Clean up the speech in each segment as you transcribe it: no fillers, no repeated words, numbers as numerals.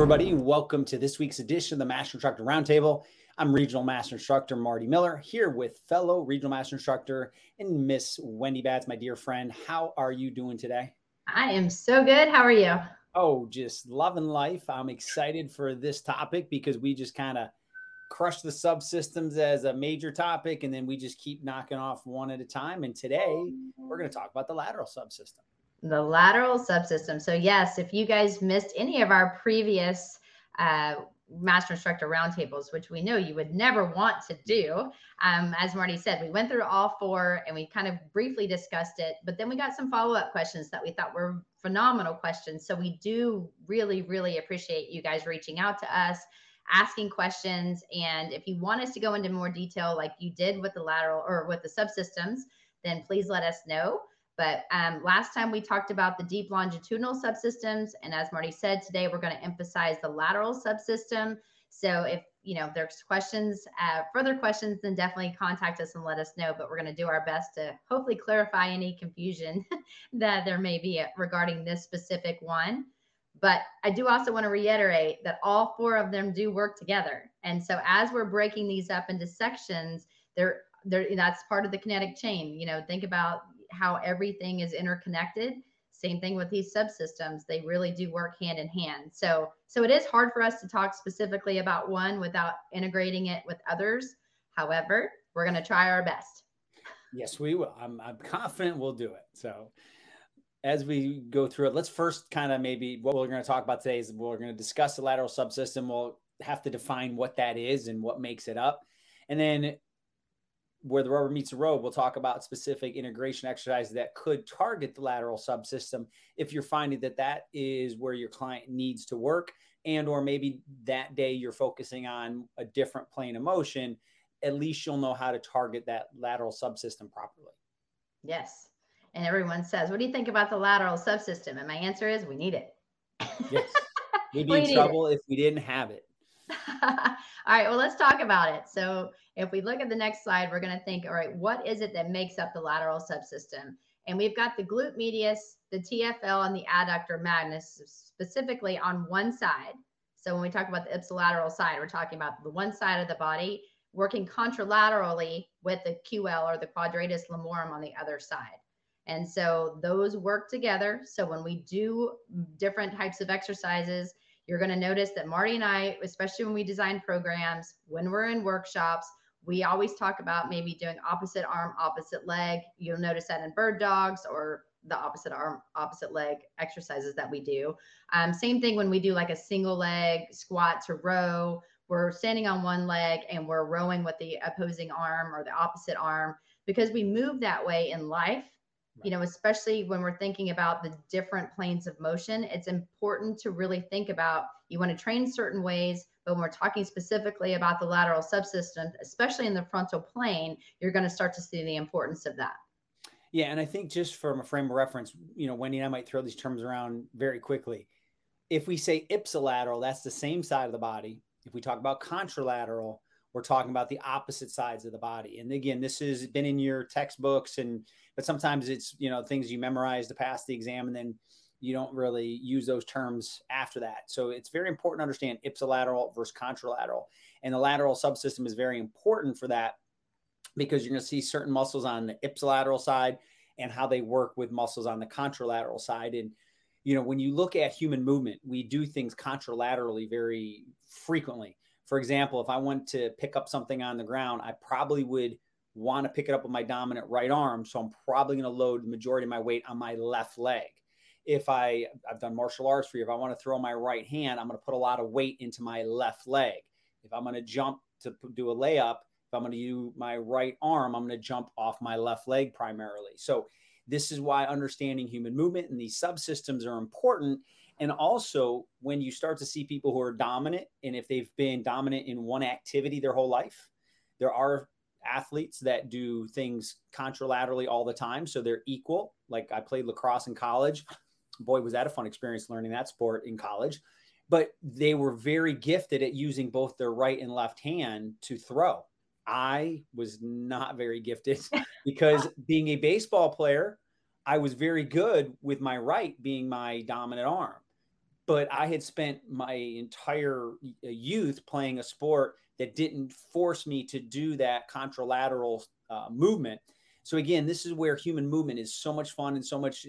everybody. Welcome to this week's edition of the Master Instructor Roundtable. I'm Regional Master Instructor Marty Miller here with fellow Regional Master Instructor and Miss Wendy Batts, my dear friend. How are you doing today? I am so good. How are you? Oh, just loving life. I'm excited for this topic because we just kind of crushed the subsystems as a major topic, and then we just keep knocking off one at a time. And today we're going to talk about the lateral subsystem. The lateral subsystem. So yes, if you guys missed any of our previous Master Instructor Roundtables, which we know you would never want to do, as Marty said, we went through all four and we kind of briefly discussed it, but then we got some follow-up questions that we thought were phenomenal questions. So we do really, really appreciate you guys reaching out to us, asking questions. And if you want us to go into more detail like you did with the lateral or with the subsystems, then please let us know. But last time we talked about the deep longitudinal subsystems. And as Marty said, today we're going to emphasize the lateral subsystem. So if you know there's questions, further questions, then definitely contact us and let us know. But we're going to do our best to hopefully clarify any confusion that there may be regarding this specific one. But I do also want to reiterate that all four of them do work together. And so as we're breaking these up into sections, that's part of the kinetic chain. You know, think about how everything is interconnected. Same thing with these subsystems. They really do work hand in hand. So it is hard for us to talk specifically about one without integrating it with others. However, we're going to try our best. Yes, we will. I'm confident we'll do it. So as we go through it, let's first kind of maybe what we're going to talk about today is we're going to discuss the lateral subsystem. We'll have to define what that is and what makes it up. And then where the rubber meets the road, we'll talk about specific integration exercises that could target the lateral subsystem if you're finding that that is where your client needs to work, and or maybe that day you're focusing on a different plane of motion. At least you'll know how to target that lateral subsystem properly. Yes. And everyone says, what do you think about the lateral subsystem? And my answer is we need it. Yes. We'd be in trouble if we didn't have it. All right, well, let's talk about it. So if we look at the next slide, we're going to think, all right, what is it that makes up the lateral subsystem? And we've got the glute medius, the TFL, and the adductor magnus specifically on one side. So when we talk about the ipsilateral side, we're talking about the one side of the body working contralaterally with the QL or the quadratus lumborum on the other side. And so those work together. So when we do different types of exercises, you're going to notice that Marty and I, especially when we design programs, when we're in workshops, we always talk about maybe doing opposite arm, opposite leg. You'll notice that in bird dogs or the opposite arm, opposite leg exercises that we do. Same thing when we do like a single leg squat to row. We're standing on one leg and we're rowing with the opposing arm or the opposite arm because we move that way in life. You know, especially when we're thinking about the different planes of motion, it's important to really think about, you want to train certain ways, but when we're talking specifically about the lateral subsystem, especially in the frontal plane, you're going to start to see the importance of that. Yeah. And I think just from a frame of reference, you know, Wendy and I might throw these terms around very quickly. If we say ipsilateral, that's the same side of the body. If we talk about contralateral, we're talking about the opposite sides of the body. And again, this has been in your textbooks, but sometimes it's, you know, things you memorize to pass the exam, and then you don't really use those terms after that. So it's very important to understand ipsilateral versus contralateral. And the lateral subsystem is very important for that because you're going to see certain muscles on the ipsilateral side and how they work with muscles on the contralateral side. And, you know, when you look at human movement, we do things contralaterally very frequently. For example, if I want to pick up something on the ground, I probably would want to pick it up with my dominant right arm. So I'm probably going to load the majority of my weight on my left leg. If I've done martial arts for you, if I want to throw my right hand, I'm going to put a lot of weight into my left leg. If I'm going to jump to do a layup, if I'm going to use my right arm, I'm going to jump off my left leg primarily. So this is why understanding human movement and these subsystems are important. And also when you start to see people who are dominant, and if they've been dominant in one activity their whole life, there are athletes that do things contralaterally all the time. So they're equal. Like I played lacrosse in college. Boy, was that a fun experience learning that sport in college, but they were very gifted at using both their right and left hand to throw. I was not very gifted because being a baseball player, I was very good with my right being my dominant arm. but I had spent my entire youth playing a sport that didn't force me to do that contralateral movement. So again, this is where human movement is so much fun and so much,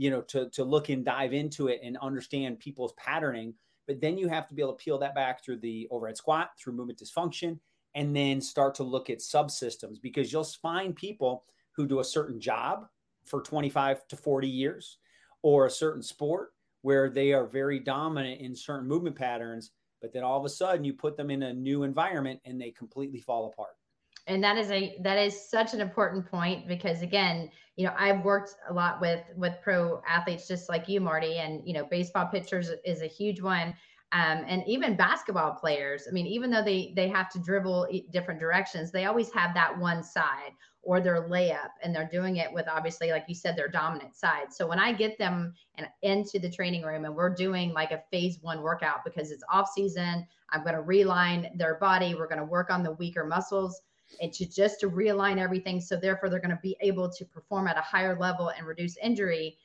to look and dive into it and understand people's patterning. But then you have to be able to peel that back through the overhead squat, through movement dysfunction, and then start to look at subsystems, because you'll find people who do a certain job for 25 to 40 years or a certain sport where they are very dominant in certain movement patterns, but then all of a sudden you put them in a new environment and they completely fall apart. And that is such an important point, because again, I've worked a lot with pro athletes, just like you, Marty, and, baseball pitchers is a huge one. And even basketball players, even though they have to dribble different directions, they always have that one side or their layup, and they're doing it with, obviously, like you said, their dominant side. So when I get them into the training room and we're doing like a phase one workout, because it's off season, I'm going to realign their body. We're going to work on the weaker muscles and to realign everything. So therefore they're going to be able to perform at a higher level and reduce injury.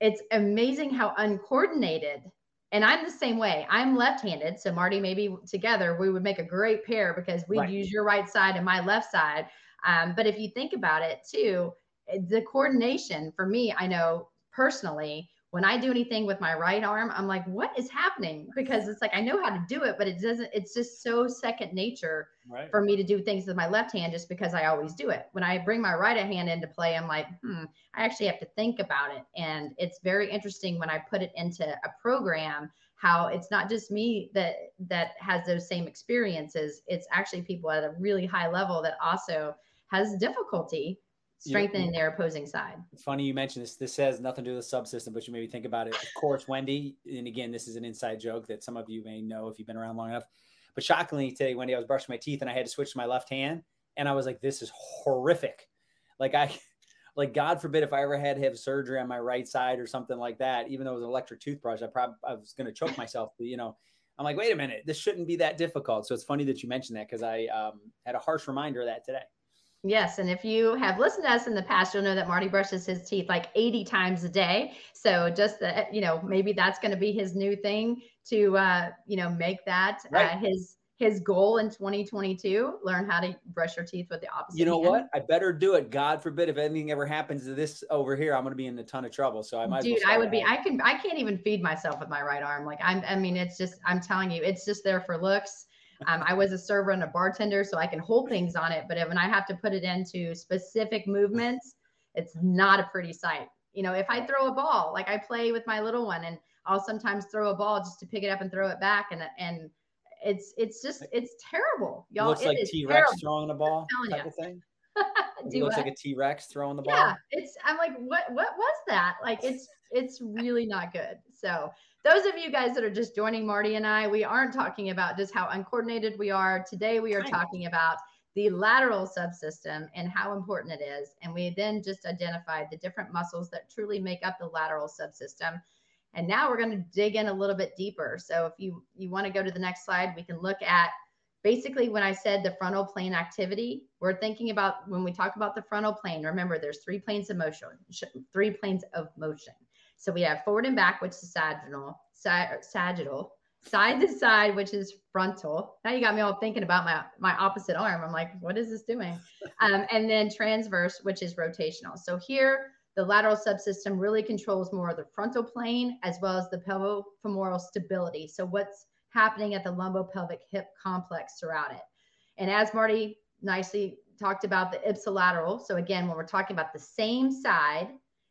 It's amazing how uncoordinated, and I'm the same way. I'm left-handed. So Marty, maybe together we would make a great pair, because we'd use your right side and my left side. But if you think about it too, the coordination for me, I know personally, when I do anything with my right arm, I'm like, what is happening? Because it's like, I know how to do it, but it's just so second nature for me to do things with my left hand, just because I always do it. When I bring my right hand into play, I'm like, I actually have to think about it. And it's very interesting when I put it into a program, how it's not just me that has those same experiences. It's actually people at a really high level that also has difficulty strengthening their opposing side. It's funny you mentioned this. This has nothing to do with the subsystem, but you maybe think about it. Of course, Wendy, and again, this is an inside joke that some of you may know if you've been around long enough, but shockingly today, Wendy, I was brushing my teeth and I had to switch to my left hand. And I was like, this is horrific. Like God forbid, if I ever had to have surgery on my right side or something like that, even though it was an electric toothbrush, I was going to choke myself, but, I'm like, wait a minute, this shouldn't be that difficult. So it's funny that you mentioned that, because I had a harsh reminder of that today. Yes. And if you have listened to us in the past, you'll know that Marty brushes his teeth like 80 times a day. So just that, maybe that's going to be his new thing to, make that his goal in 2022, learn how to brush your teeth with the opposite. You know what? I better do it. God forbid, if anything ever happens to this over here, I'm going to be in a ton of trouble. So I might. Dude, I would be. I can't even feed myself with my right arm. Like it's just. I'm telling you, it's just there for looks. I was a server and a bartender, so I can hold things on it. But when I have to put it into specific movements, it's not a pretty sight. If I throw a ball, like I play with my little one, and I'll sometimes throw a ball just to pick it up and throw it back. And it's terrible, y'all. It looks like T-Rex throwing the ball type of thing. It looks like a T-Rex throwing the ball. Yeah, I'm like, what was that? Like, it's really not good. So those of you guys that are just joining Marty and I, we aren't talking about just how uncoordinated we are. Today, we are talking about the lateral subsystem and how important it is. And we then just identified the different muscles that truly make up the lateral subsystem. And now we're going to dig in a little bit deeper. So if you want to go to the next slide, we can look at basically when I said the frontal plane activity, we're thinking about when we talk about the frontal plane, remember there's three planes of motion. So we have forward and back, which is sagittal, side to side, which is frontal. Now you got me all thinking about my opposite arm. I'm like, what is this doing? And then transverse, which is rotational. So here, the lateral subsystem really controls more of the frontal plane as well as the pelvofemoral stability. So what's happening at the lumbopelvic hip complex throughout it. And as Marty nicely talked about, the ipsilateral. So again, when we're talking about the same side,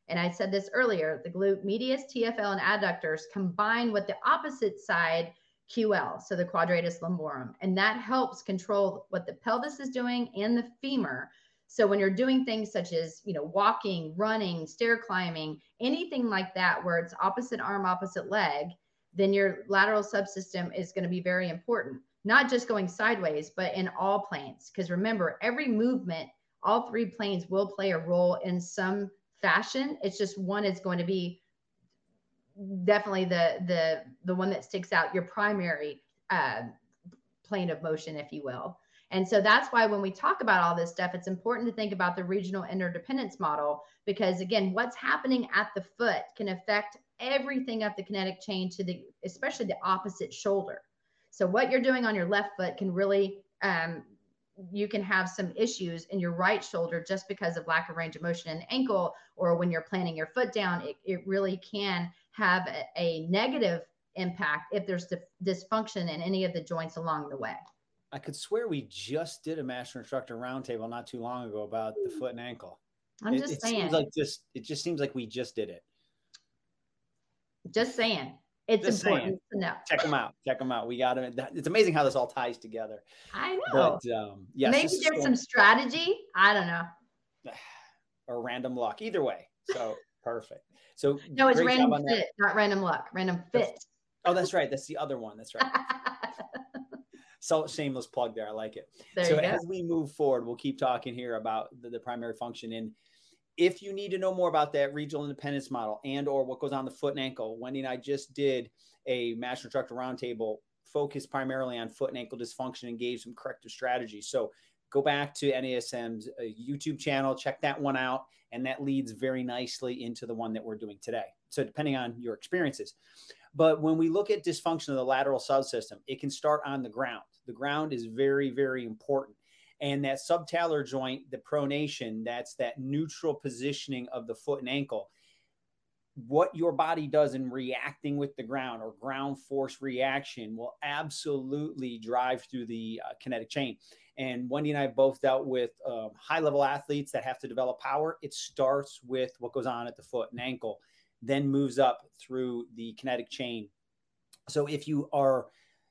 and I said this earlier, the glute medius, TFL, and adductors combine with the opposite side QL, so the quadratus lumborum. And that helps control what the pelvis is doing and the femur. So when you're doing things such as, walking, running, stair climbing, anything like that, where it's opposite arm, opposite leg, then your lateral subsystem is going to be very important, not just going sideways, but in all planes. Because remember, every movement, all three planes will play a role in some fashion. It's just one is going to be definitely the one that sticks out, your primary plane of motion, if you will. And so that's why when we talk about all this stuff, it's important to think about the regional interdependence model, because again, what's happening at the foot can affect everything up the kinetic chain to the, especially the opposite shoulder. So what you're doing on your left foot can really, you can have some issues in your right shoulder just because of lack of range of motion in the ankle, or when you're planting your foot down, it really can have a negative impact if there's dysfunction in any of the joints along the way. I could swear we just did a master instructor roundtable not too long ago about the foot and ankle. I'm just saying. It just seems like we just did it. Just saying. It's just important saying. To know. Check them out. Check them out. We got it. It's amazing how this all ties together. I know. But, yes, maybe there's some strategy. I don't know. Or random luck. Either way. So perfect. So no, it's random fit, not random luck. Random fit. Oh, that's right. That's the other one. That's right. So shameless plug there. I like it. There so as we move forward, we'll keep talking here about the primary function. And if you need to know more about that regional independence model and or what goes on the foot and ankle, Wendy and I just did a master instructor roundtable focused primarily on foot and ankle dysfunction and gave some corrective strategies. So go back to NASM's YouTube channel, check that one out. And that leads very nicely into the one that we're doing today. So depending on your experiences. But when we look at dysfunction of the lateral subsystem, it can start on the ground. The ground is very, very important. And that subtalar joint, the pronation, that's that neutral positioning of the foot and ankle. What your body does in reacting with the ground or ground force reaction will absolutely drive through the kinetic chain. And Wendy and I have both dealt with high-level athletes that have to develop power. It starts with what goes on at the foot and ankle, then moves up through the kinetic chain. So if you are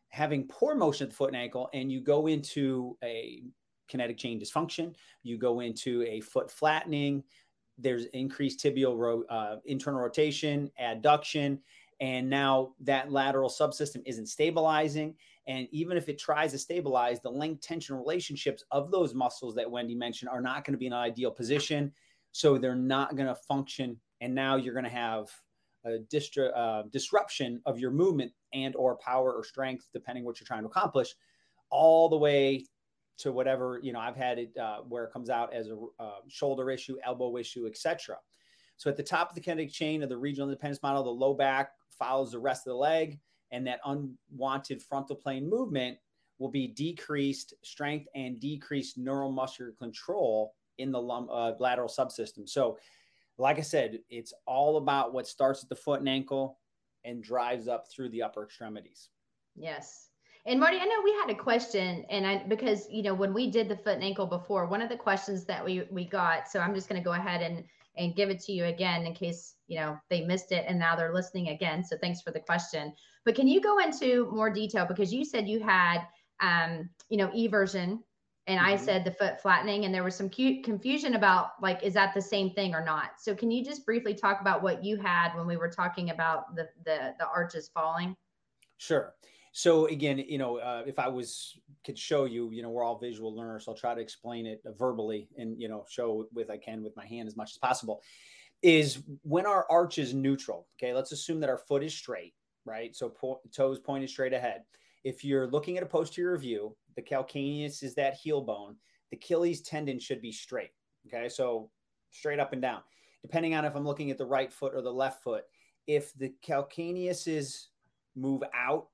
having poor motion at the foot and ankle and you go into a kinetic chain dysfunction, you go into a foot flattening, there's increased tibial internal rotation, adduction, and now that lateral subsystem isn't stabilizing. And even if it tries to stabilize, the length tension relationships of those muscles that Wendy mentioned are not going to be in an ideal position. So they're not going to function. And now you're going to have a disruption of your movement and or power or strength, depending what you're trying to accomplish, all the way to whatever, you know, I've had it where it comes out as a shoulder issue, elbow issue, etc. So at the top of the kinetic chain of the regional independence model, the low back follows the rest of the leg, and that unwanted frontal plane movement will be decreased strength and decreased neuromuscular control in the lateral subsystem. So like I said, it's all about what starts at the foot and ankle and drives up through the upper extremities. Yes. And Marty, I know we had a question, and because, you know, when we did the foot and ankle before, one of the questions that we got, so I'm just going to go ahead and give it to you again in case, you know, they missed it and now they're listening again. So thanks for the question. But can you go into more detail? Because you said you had, you know, eversion, and I said the foot flattening, and there was some confusion about, like, is that the same thing or not? So can you just briefly talk about what you had when we were talking about the arches falling? Sure. So again, you know, if I could show you, you know, we're all visual learners, so I'll try to explain it verbally and, you know, show with my hand as much as possible, is when our arch is neutral. Okay. Let's assume that our foot is straight, right? So toes pointed straight ahead. If you're looking at a posterior view, the calcaneus is that heel bone. The Achilles tendon should be straight. Okay. So straight up and down, depending on if I'm looking at the right foot or the left foot. If the calcaneuses move out,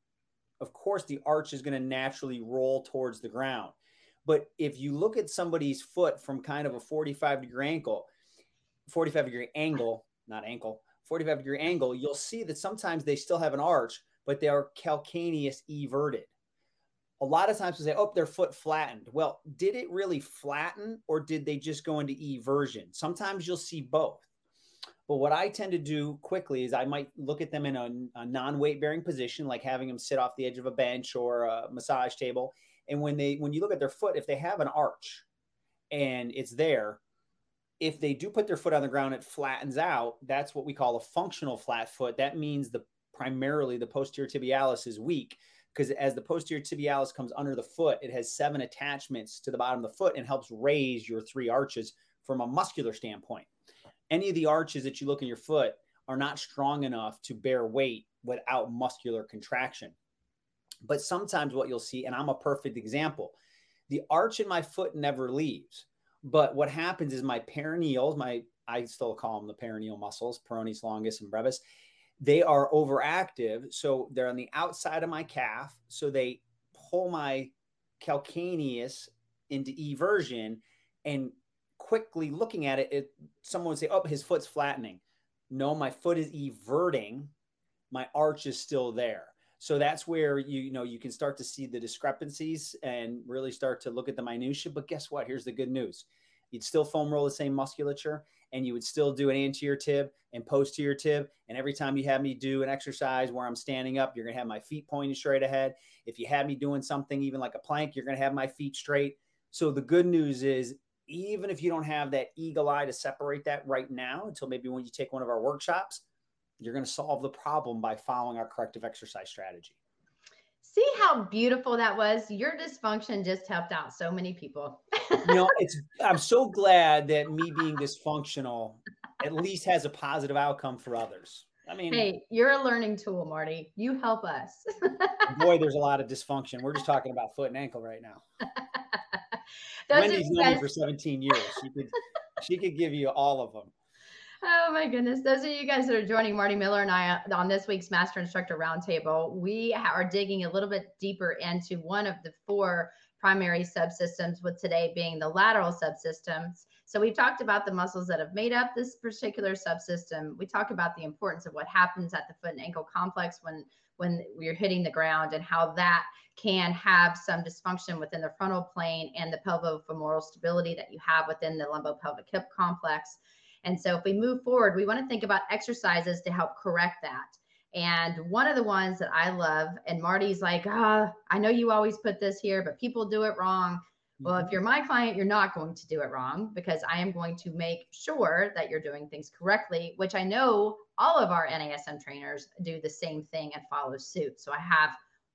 of course, the arch is going to naturally roll towards the ground. But if you look at somebody's foot from kind of a 45 degree angle, you'll see that sometimes they still have an arch, but they are calcaneus everted. A lot of times we say, oh, their foot flattened. Well, did it really flatten, or did they just go into eversion? Sometimes you'll see both. But what I tend to do quickly is I might look at them in a non-weight bearing position, like having them sit off the edge of a bench or a massage table. And when you look at their foot, if they have an arch and it's there, if they do put their foot on the ground, it flattens out. That's what we call a functional flat foot. That means primarily the posterior tibialis is weak, because as the posterior tibialis comes under the foot, it has 7 attachments to the bottom of the foot and helps raise your 3 arches from a muscular standpoint. Any of the arches that you look in your foot are not strong enough to bear weight without muscular contraction. But sometimes what you'll see, and I'm a perfect example, the arch in my foot never leaves. But what happens is my peroneals, I still call them the peroneal muscles, peroneus longus and brevis, they are overactive. So they're on the outside of my calf. So they pull my calcaneus into eversion, and quickly looking at it, someone would say, oh, his foot's flattening. No, my foot is everting. My arch is still there. So that's where, you can start to see the discrepancies and really start to look at the minutia. But guess what? Here's the good news. You'd still foam roll the same musculature, and you would still do an anterior tib and posterior tib. And every time you have me do an exercise where I'm standing up, you're going to have my feet pointing straight ahead. If you had me doing something even like a plank, you're going to have my feet straight. So the good news is, even if you don't have that eagle eye to separate that right now, until maybe when you take one of our workshops, you're going to solve the problem by following our corrective exercise strategy. See how beautiful that was? Your dysfunction just helped out so many people. I'm so glad that me being dysfunctional at least has a positive outcome for others. Hey, you're a learning tool, Marty. You help us. Boy, there's a lot of dysfunction. We're just talking about foot and ankle right now. Wendy's known me for 17 years. She could give you all of them. Oh my goodness. Those of you guys that are joining Marty Miller and I on this week's Master Instructor Roundtable, we are digging a little bit deeper into one of the four primary subsystems, with today being the lateral subsystems. So we've talked about the muscles that have made up this particular subsystem. We talk about the importance of what happens at the foot and ankle complex when we're hitting the ground, and how that can have some dysfunction within the frontal plane and the pelvofemoral stability that you have within the lumbopelvic hip complex. And so if we move forward, we want to think about exercises to help correct that. And one of the ones that I love, and Marty's like, I know you always put this here, but people do it wrong. Well, if you're my client, you're not going to do it wrong, because I am going to make sure that you're doing things correctly, which I know all of our NASM trainers do the same thing and follow suit. So I have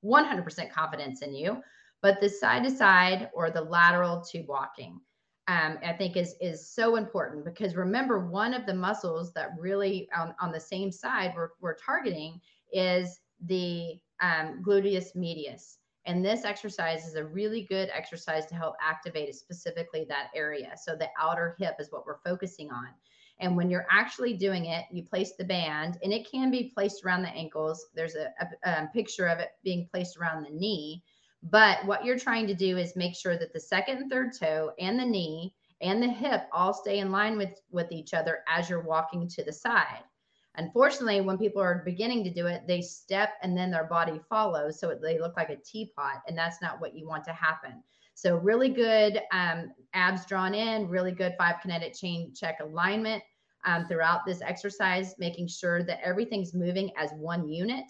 100% confidence in you. But the side to side or the lateral tube walking, I think is so important, because remember, one of the muscles that really on the same side we're targeting is the gluteus medius. And this exercise is a really good exercise to help activate specifically that area. So the outer hip is what we're focusing on. And when you're actually doing it, you place the band, and it can be placed around the ankles. There's a picture of it being placed around the knee. But what you're trying to do is make sure that the second and third toe and the knee and the hip all stay in line with each other as you're walking to the side. Unfortunately, when people are beginning to do it, they step and then their body follows. So they look like a teapot, and that's not what you want to happen. So really good abs drawn in, really good 5 kinetic chain check alignment throughout this exercise, making sure that everything's moving as one unit.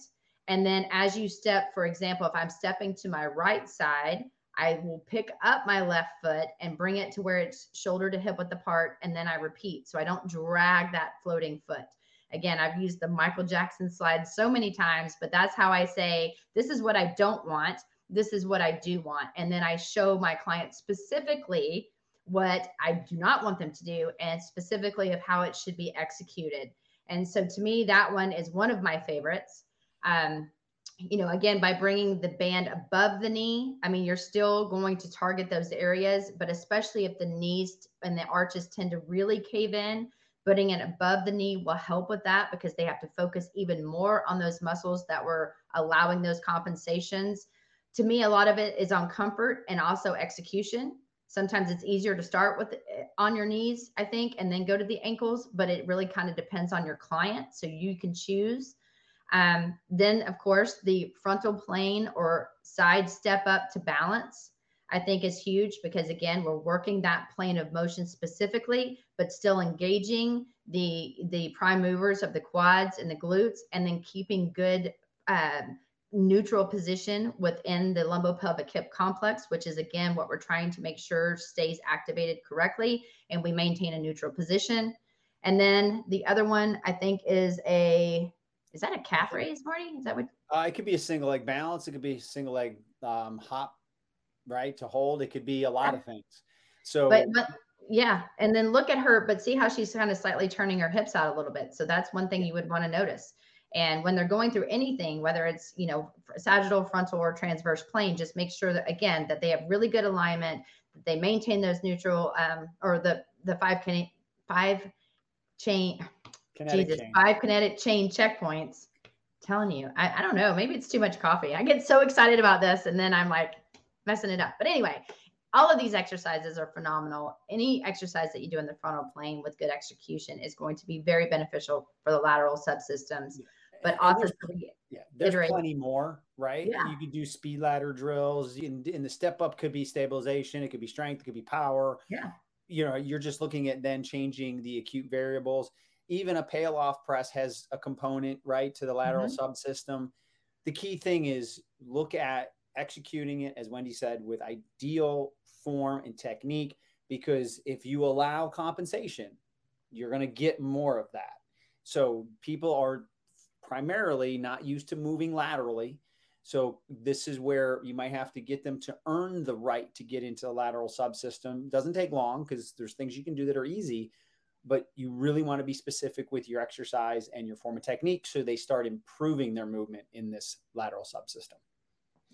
And then as you step, for example, if I'm stepping to my right side, I will pick up my left foot and bring it to where it's shoulder to hip width apart, and then I repeat. So I don't drag that floating foot. Again, I've used the Michael Jackson slide so many times, but that's how I say, this is what I don't want. This is what I do want. And then I show my client specifically what I do not want them to do, and specifically of how it should be executed. And so to me, that one is one of my favorites. Again, by bringing the band above the knee, you're still going to target those areas, but especially if the knees and the arches tend to really cave in, putting it above the knee will help with that, because they have to focus even more on those muscles that were allowing those compensations. To me, a lot of it is on comfort and also execution. Sometimes it's easier to start with on your knees, I think, and then go to the ankles, but it really kind of depends on your client. So you can choose. Then, of course, the frontal plane or side step up to balance, I think, is huge, because again, we're working that plane of motion specifically, but still engaging the prime movers of the quads and the glutes, and then keeping good neutral position within the lumbopelvic hip complex, which is again what we're trying to make sure stays activated correctly, and we maintain a neutral position. And then the other one, I think, is that a calf raise, Marty? Is that what? It could be a single leg balance. It could be a single leg hop. Right, to hold. It could be a lot of things. So, but yeah, and then look at her, but see how she's kind of slightly turning her hips out a little bit. So that's one thing you would want to notice. And when they're going through anything, whether it's, sagittal, frontal, or transverse plane, just make sure that, again, that they have really good alignment, that they maintain those neutral, or the five chain Kinetic Jesus, chain. 5 kinetic chain checkpoints. I'm telling you, I don't know. Maybe it's too much coffee. I get so excited about this, and then I'm like messing it up. But anyway, all of these exercises are phenomenal. Any exercise that you do in the frontal plane with good execution is going to be very beneficial for the lateral subsystems. Yeah. But also, there's plenty more, right? Yeah. You could do speed ladder drills, and the step up could be stabilization. It could be strength. It could be power. Yeah. You know, you're just looking at then changing the acute variables. Even a pale off press has a component, right, to the lateral subsystem. The key thing is look at executing it, as Wendy said, with ideal form and technique, because if you allow compensation, you're going to get more of that. So people are primarily not used to moving laterally. So this is where you might have to get them to earn the right to get into the lateral subsystem. Doesn't take long because there's things you can do that are easy, but you really want to be specific with your exercise and your form of technique so they start improving their movement in this lateral subsystem.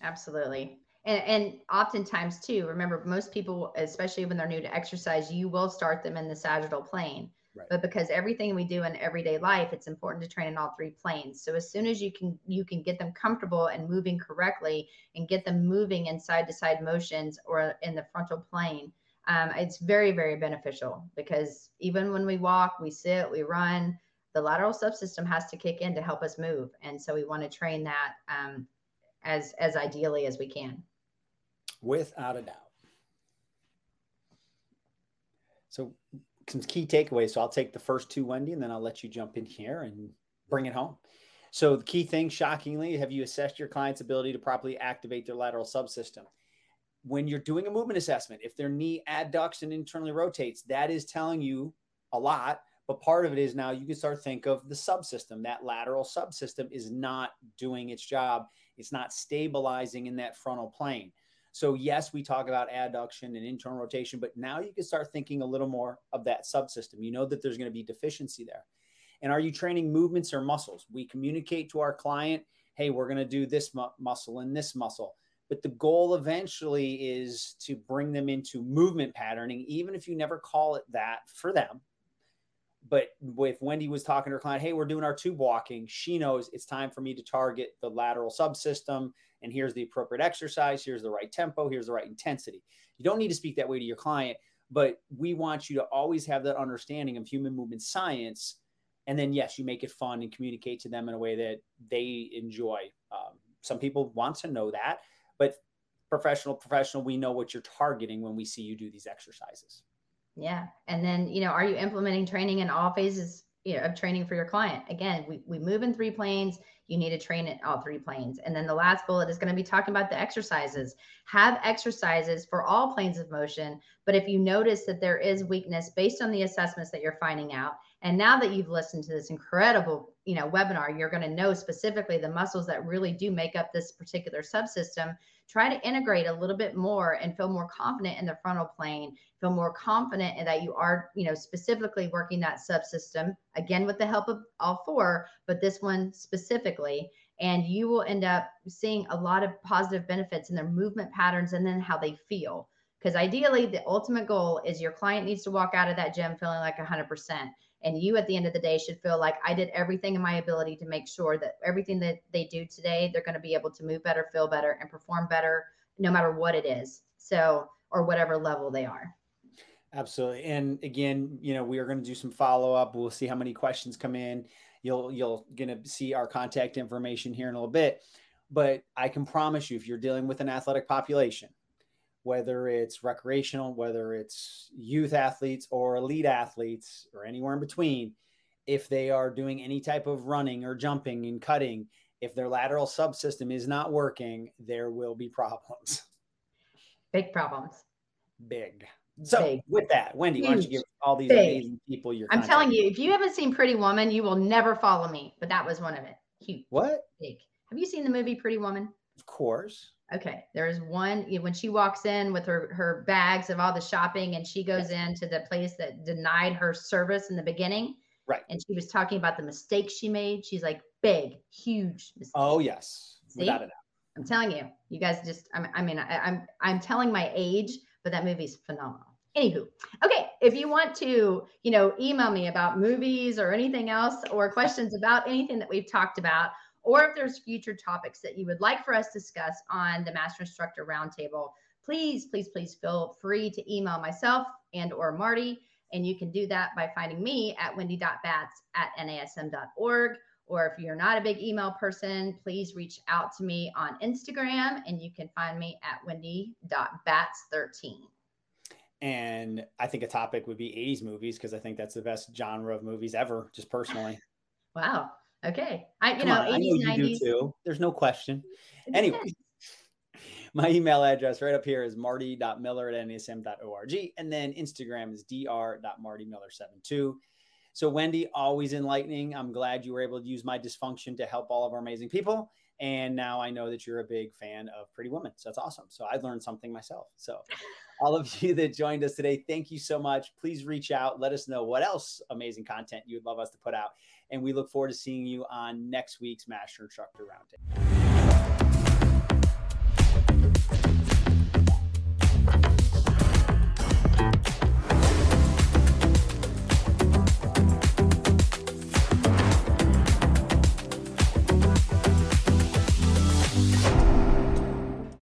Absolutely. And oftentimes too, remember, most people, especially when they're new to exercise, you will start them in the sagittal plane. Right. But because everything we do in everyday life, it's important to train in all three planes. So as soon as you can get them comfortable and moving correctly and get them moving in side-to-side motions or in the frontal plane, it's very, very beneficial, because even when we walk, we sit, we run, the lateral subsystem has to kick in to help us move. And so we want to train that as ideally as we can. Without a doubt. So some key takeaways. So I'll take the first two, Wendy, and then I'll let you jump in here and bring it home. So the key thing, shockingly, have you assessed your client's ability to properly activate their lateral subsystem? When you're doing a movement assessment, if their knee adducts and internally rotates, that is telling you a lot, but part of it is now you can start to think of the subsystem. That lateral subsystem is not doing its job. It's not stabilizing in that frontal plane. So yes, we talk about adduction and internal rotation, but now you can start thinking a little more of that subsystem. You know that there's going to be deficiency there. And are you training movements or muscles? We communicate to our client, hey, we're going to do this muscle and this muscle. But the goal eventually is to bring them into movement patterning, even if you never call it that for them. But if Wendy was talking to her client, hey, we're doing our tube walking, she knows it's time for me to target the lateral subsystem. And here's the appropriate exercise. Here's the right tempo. Here's the right intensity. You don't need to speak that way to your client, but we want you to always have that understanding of human movement science. And then, yes, you make it fun and communicate to them in a way that they enjoy. Some people want to know that, but professional, we know what you're targeting when we see you do these exercises. Yeah. And then, you know, are you implementing training in all phases, you know, of training for your client? Again, we move in three planes. You need to train in all three planes. And then the last bullet is going to be talking about the exercises. Have exercises for all planes of motion. But if you notice that there is weakness based on the assessments that you're finding out, and now that you've listened to this incredible, you know, webinar, you're going to know specifically the muscles that really do make up this particular subsystem. Try to integrate a little bit more and feel more confident in the frontal plane, feel more confident in that you are, you know, specifically working that subsystem, again, with the help of all four, but this one specifically, and you will end up seeing a lot of positive benefits in their movement patterns and then how they feel. Because ideally, the ultimate goal is your client needs to walk out of that gym feeling like 100%. And you, at the end of the day, should feel like I did everything in my ability to make sure that everything that they do today, they're going to be able to move better, feel better, and perform better, no matter what it is. So, or whatever level they are. Absolutely. And again, you know, we are going to do some follow-up. We'll see how many questions come in. You're going to see our contact information here in a little bit. But I can promise you, if you're dealing with an athletic population, whether it's recreational, whether it's youth athletes or elite athletes or anywhere in between, if they are doing any type of running or jumping and cutting, if their lateral subsystem is not working, there will be problems. Big problems. Big. So big. With that, Wendy, why don't you give all these amazing people your contact? I'm telling you, if you haven't seen Pretty Woman, you will never follow me. But that was one of it. Huge. What? Big. Have you seen the movie Pretty Woman? Of course. Okay. There is one, when she walks in with her bags of all the shopping and she goes into the place that denied her service in the beginning. Right. And she was talking about the mistakes she made. She's like, big, huge mistake. Oh, yes. See? Without a doubt. I'm telling you, you guys just, I'm telling my age, but that movie's phenomenal. Anywho, okay, if you want to, you know, email me about movies or anything else or questions about anything that we've talked about, or if there's future topics that you would like for us to discuss on the Master Instructor Roundtable, please, please, please feel free to email myself and or Marty, and you can do that by finding me at wendy.batts@nasm.org, or if you're not a big email person, please reach out to me on Instagram, and you can find me at wendy.batts13. And I think a topic would be 80s movies, because I think that's the best genre of movies ever, just personally. Wow. Okay. I know you do too. There's no question. Anyway, my email address right up here is marty.miller@nasm.org. And then Instagram is dr.martymiller72. So Wendy, always enlightening. I'm glad you were able to use my dysfunction to help all of our amazing people. And now I know that you're a big fan of Pretty Woman. So that's awesome. So I learned something myself. So all of you that joined us today, thank you so much. Please reach out. Let us know what else amazing content you would love us to put out. And we look forward to seeing you on next week's Master Instructor Roundtable.